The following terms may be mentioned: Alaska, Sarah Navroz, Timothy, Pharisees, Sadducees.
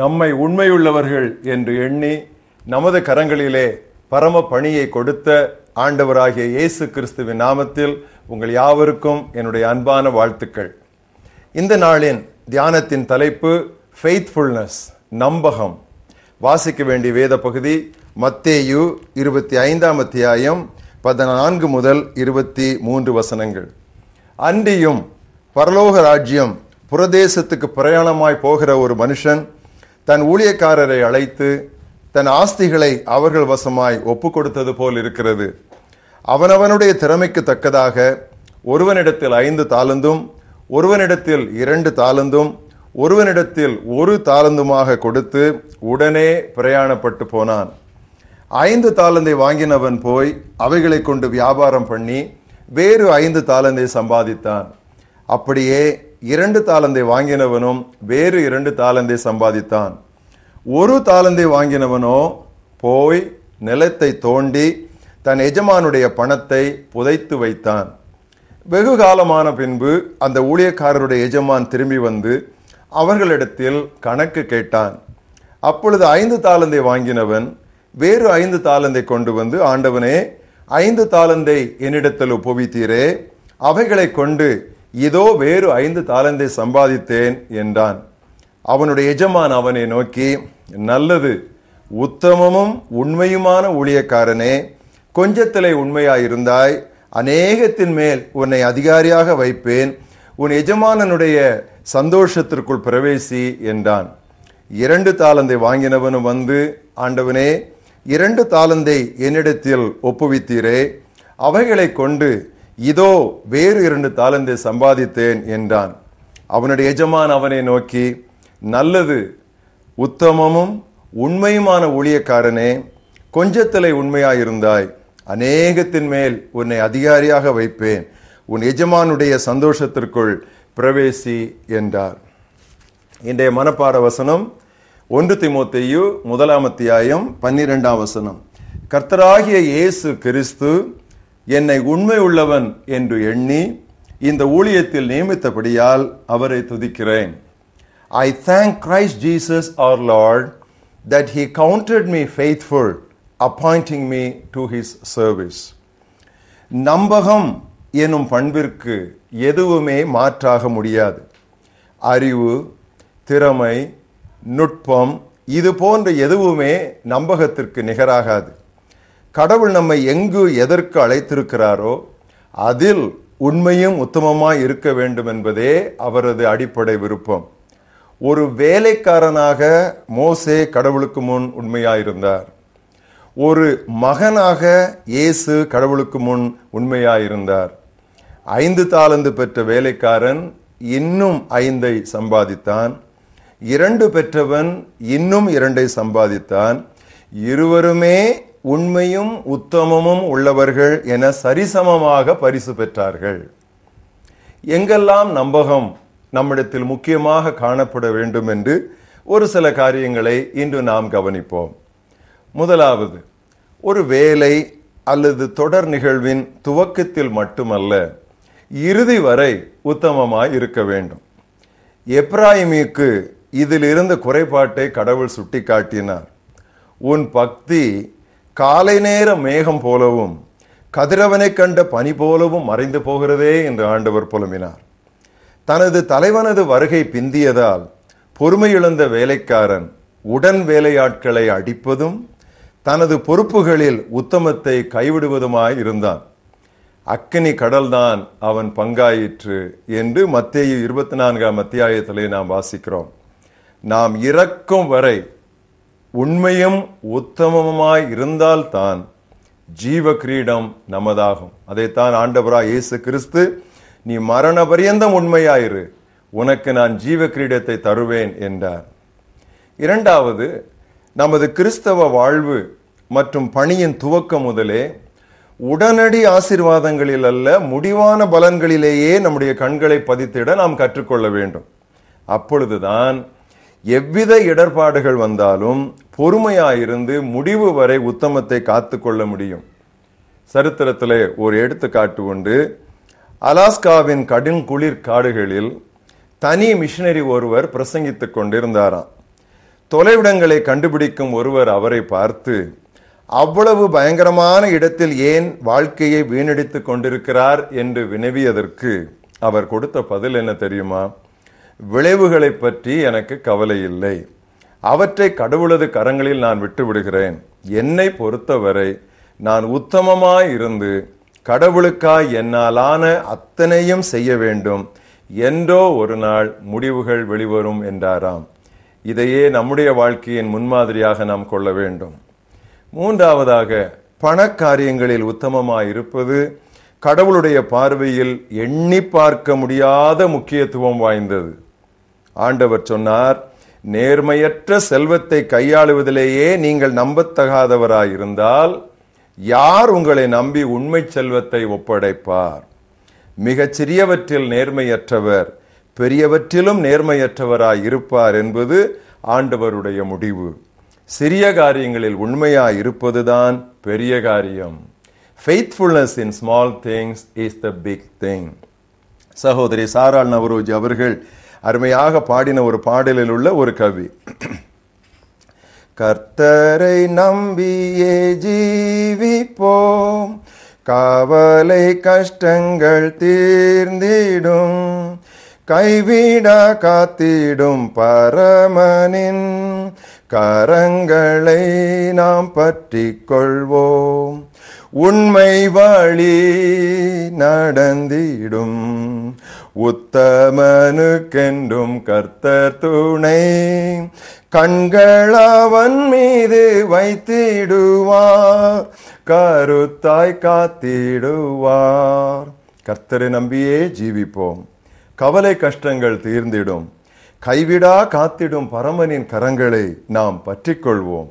நம்மை உண்மையுள்ளவர்கள் என்று எண்ணி நமது கரங்களிலே பரம பணியை கொடுத்த ஆண்டவராகிய இயேசு கிறிஸ்துவின் நாமத்தில் உங்கள் யாவருக்கும் என்னுடைய அன்பான வாழ்த்துக்கள். இந்த நாளின் தியானத்தின் தலைப்பு ஃபெய்த்ஃபுல்னஸ், நம்பகம். வாசிக்க வேண்டிய வேத பகுதி மத்தேயு 25 14 முதல் 23 வசனங்கள். அன்றியும் பரலோக ராஜ்யம் புரதேசத்துக்கு பிரயாணமாய் போகிற ஒரு மனுஷன் தன் ஊழியக்காரரை அழைத்து தன் ஆஸ்திகளை அவர்கள் வசமாய் ஒப்பு கொடுத்தது போல் இருக்கிறது. அவனவனுடைய திறமைக்கு தக்கதாக ஒருவனிடத்தில் 5 தாலந்தும் ஒருவனிடத்தில் 2 தாலந்தும் ஒருவனிடத்தில் 1 தாலந்துமாக கொடுத்து உடனே பிரயாணப்பட்டு போனான். 5 தாலந்தை வாங்கினவன் போய் அவைகளை கொண்டு வியாபாரம் பண்ணி வேறு 5 தாலந்தை சம்பாதித்தான். அப்படியே 2 தாலந்தை வாங்கினவனும் வேறு 2 தாலந்தை சம்பாதித்தான். 1 தாலந்தை வாங்கினவனோ போய் நிலத்தை தோண்டி தன் எஜமானுடைய பணத்தை புதைத்து வைத்தான். வெகு காலமான பின்பு அந்த ஊழியக்காரருடைய எஜமான் திரும்பி வந்து அவர்களிடத்தில் கணக்கு கேட்டான். அப்பொழுது 5 தாலந்தை வாங்கினவன் வேறு 5 தாலந்தை கொண்டு வந்து, ஆண்டவனே, 5 தாலந்தை என்னிடத்தில் ஒப்புவித்தீரே, அவைகளை கொண்டு இதோ வேறு 5 தாலந்தை சம்பாதித்தேன் என்றான். அவனுடைய எஜமான் அவனை நோக்கி, நல்லது, உத்தமமும் உண்மையுமான ஊழியக்காரனே, கொஞ்சத்திலே உண்மையாயிருந்தாய், அநேகத்தின் மேல் உன்னை அதிகாரியாக வைப்பேன், உன் எஜமானனுடைய சந்தோஷத்திற்குள் பிரவேசி என்றான். 2 தாலந்தை வாங்கினவனும் வந்து, ஆண்டவனே, 2 தாலந்தை என்னிடத்தில் ஒப்புவித்தீரே, அவைகளை கொண்டு இதோ வேறு 2 தாலந்தை சம்பாதித்தேன் என்றான். அவனுடைய எஜமான் அவனை நோக்கி, நல்லது, உத்தமமும் உண்மையுமான ஊழியக்காரனே, கொஞ்சத்திலே உண்மையாயிருந்தாய், அநேகத்தின் மேல் உன்னை அதிகாரியாக வைப்பேன், உன் எஜமானுடைய சந்தோஷத்திற்குள் பிரவேசி என்றார். இன்றைய மனப்பாட வசனம் 1 தீமோத்தேயு 1 அத்தியாயம் 12 வசனம். கர்த்தராகிய இயேசு கிறிஸ்து என்னை உண்மை உள்ளவன் என்று எண்ணி இந்த ஊழியத்தில் நியமித்தபடியால் அவரை துதிக்கிறேன். I thank Christ Jesus our Lord that he counted me faithful, appointing me to his service. நம்பகம் எனும் பண்பிற்கு எதுவுமே மாற்றாக முடியாது. அறிவு, திறமை, நுட்பம் இது போன்ற எதுவுமே நம்பகத்திற்கு நிகராகாது. கடவுள் நம்மை எங்கு எதற்கு அழைத்திருக்கிறாரோ அதில் உண்மையும் உத்தமமாய் இருக்க வேண்டும் என்பதே அவரது அடிப்படை விருப்பம். ஒரு வேலைக்காரனாக மோசே கடவுளுக்கு முன் உண்மையாயிருந்தார். ஒரு மகனாக இயேசு கடவுளுக்கு முன் உண்மையாயிருந்தார். 5 தாலந்து பெற்ற வேலைக்காரன் இன்னும் 5ஐ சம்பாதித்தான். 2 பெற்றவன் இன்னும் 2ஐ சம்பாதித்தான். இருவருமே உண்மையும் உத்தமமும் உள்ளவர்கள் என சரிசமமாக பரிசு பெற்றார்கள். எங்கெல்லாம் நம்பகம் நம்மிடத்தில் முக்கியமாக காணப்பட வேண்டும் என்று ஒரு சில காரியங்களை இன்று நாம் கவனிப்போம். முதலாவது, ஒரு வேலை அல்லது தொடர் நிகழ்வின் துவக்கத்தில் மட்டுமல்ல, இறுதி வரை உத்தமமாய் இருக்க வேண்டும். எப்ராயிமுக்கு இதில் இருந்த குறைபாட்டை கடவுள் சுட்டி காட்டினார். உன் பக்தி காலை நேர மேகம் போலவும் கதிரவனை கண்ட பனி போலவும் மறைந்து போகிறதே என்று ஆண்டவர் புலம்பினார். தனது தலைவனது வருகை பிந்தியதால் பொறுமையிழந்த வேலைக்காரன் உடன் வேலையாட்களை அடிப்பதும் தனது பொறுப்புகளில் உத்தமத்தை கைவிடுவதுமாய் இருந்தான். அக்கினி கடல்தான் அவன் பங்காயிற்று என்று மத்தேயு 24 அத்தியாயத்திலே நாம் வாசிக்கிறோம். நாம் இறக்கும் வரை உண்மையும் உத்தமமாய் இருந்தால்தான் ஜீவ கிரீடம் நமதாகும். அதைத்தான் ஆண்டவராய் இயேசு கிறிஸ்து, நீ மரண பரியந்தம் உண்மையாயிரு, உனக்கு நான் ஜீவ கிரீடத்தை தருவேன் என்றார். இரண்டாவது, நமது கிறிஸ்தவ வாழ்வு மற்றும் பணியின் துவக்கம் முதலே உடனடி ஆசீர்வாதங்களில் அல்ல, முடிவான பலன்களிலேயே நம்முடைய கண்களை பதித்திட நாம் கற்றுக்கொள்ள வேண்டும். அப்பொழுதுதான் எவ்வித இடர்பாடுகள் வந்தாலும் பொறுமையாயிருந்து முடிவு வரை உத்தமத்தை காத்து கொள்ள முடியும். சரித்திரத்திலே ஒரு எடுத்துக்காட்டு உண்டு. அலாஸ்காவின் கடும் குளிர் காடுகளில் தனி மிஷினரி ஒருவர் பிரசங்கித்துக் கொண்டிருந்தாராம். தொலைவிடங்களை கண்டுபிடிக்கும் ஒருவர் அவரை பார்த்து, அவ்வளவு பயங்கரமான இடத்தில் ஏன் வாழ்க்கையை வீணடித்து கொண்டிருக்கிறார் என்று வினவியதற்கு அவர் கொடுத்த பதில் என்ன தெரியுமா? விளைவுகளை பற்றி எனக்கு கவலை இல்லை, அவற்றை கடவுளது கரங்களில் நான் விட்டு விடுகிறேன். என்னை பொறுத்தவரை நான் உத்தமமாய் இருந்து கடவுளுக்காய் என்னாலான அத்தனையும் செய்ய வேண்டும். என்றோ ஒரு நாள் முடிவுகள் வெளிவரும் என்றாராம். இதையே நம்முடைய வாழ்க்கையின் முன்மாதிரியாக நாம் கொள்ள வேண்டும். மூன்றாவதாக, பண காரியங்களில் உத்தமமாயிருப்பது கடவுளுடைய பார்வையில் எண்ணி பார்க்க முடியாத முக்கியத்துவம் வாய்ந்தது. ஆண்டவர் சொன்னார், நேர்மையற்ற செல்வத்தை கையாளுவதிலேயே நீங்கள் நம்பத்தகாதவராயிருந்தால் யார் உங்களை நம்பி உண்மை செல்வத்தை ஒப்படைப்பார்? மிகச் சிறியவற்றில் நேர்மையற்றவர் பெரியவற்றிலும் நேர்மையற்றவராய் இருப்பார் என்பது ஆண்டவருடைய முடிவு. சிறிய காரியங்களில் உண்மையாய் இருப்பதுதான் பெரிய காரியம். Faithfulness in small things is the big thing. சகோதரி சாரா நவரோஜ் அவர்கள் அருமையாக பாடின ஒரு பாடலில் உள்ள ஒரு கவி, கர்த்தரை நம்பியே ஜீவிப்போம், காவலை கஷ்டங்கள் தீர்ந்திடும், கைவிடா காத்திடும் பரமனின் கரங்களை நாம் பற்றி கொள்வோம், உண்மை வழி நடந்திடும், உத்தமனுக்கென்றும் கர்த்தர் துணை, கண்கள் அவன் மீது வைத்திடுவார், கருத்தாய் காத்திடுவார். கர்த்தரை நம்பியே ஜீவிப்போம், கவலை கஷ்டங்கள் தீர்ந்திடும், கைவிடா காத்திடும் பரமனின் கரங்களை நாம் பற்றிக்கொள்வோம்.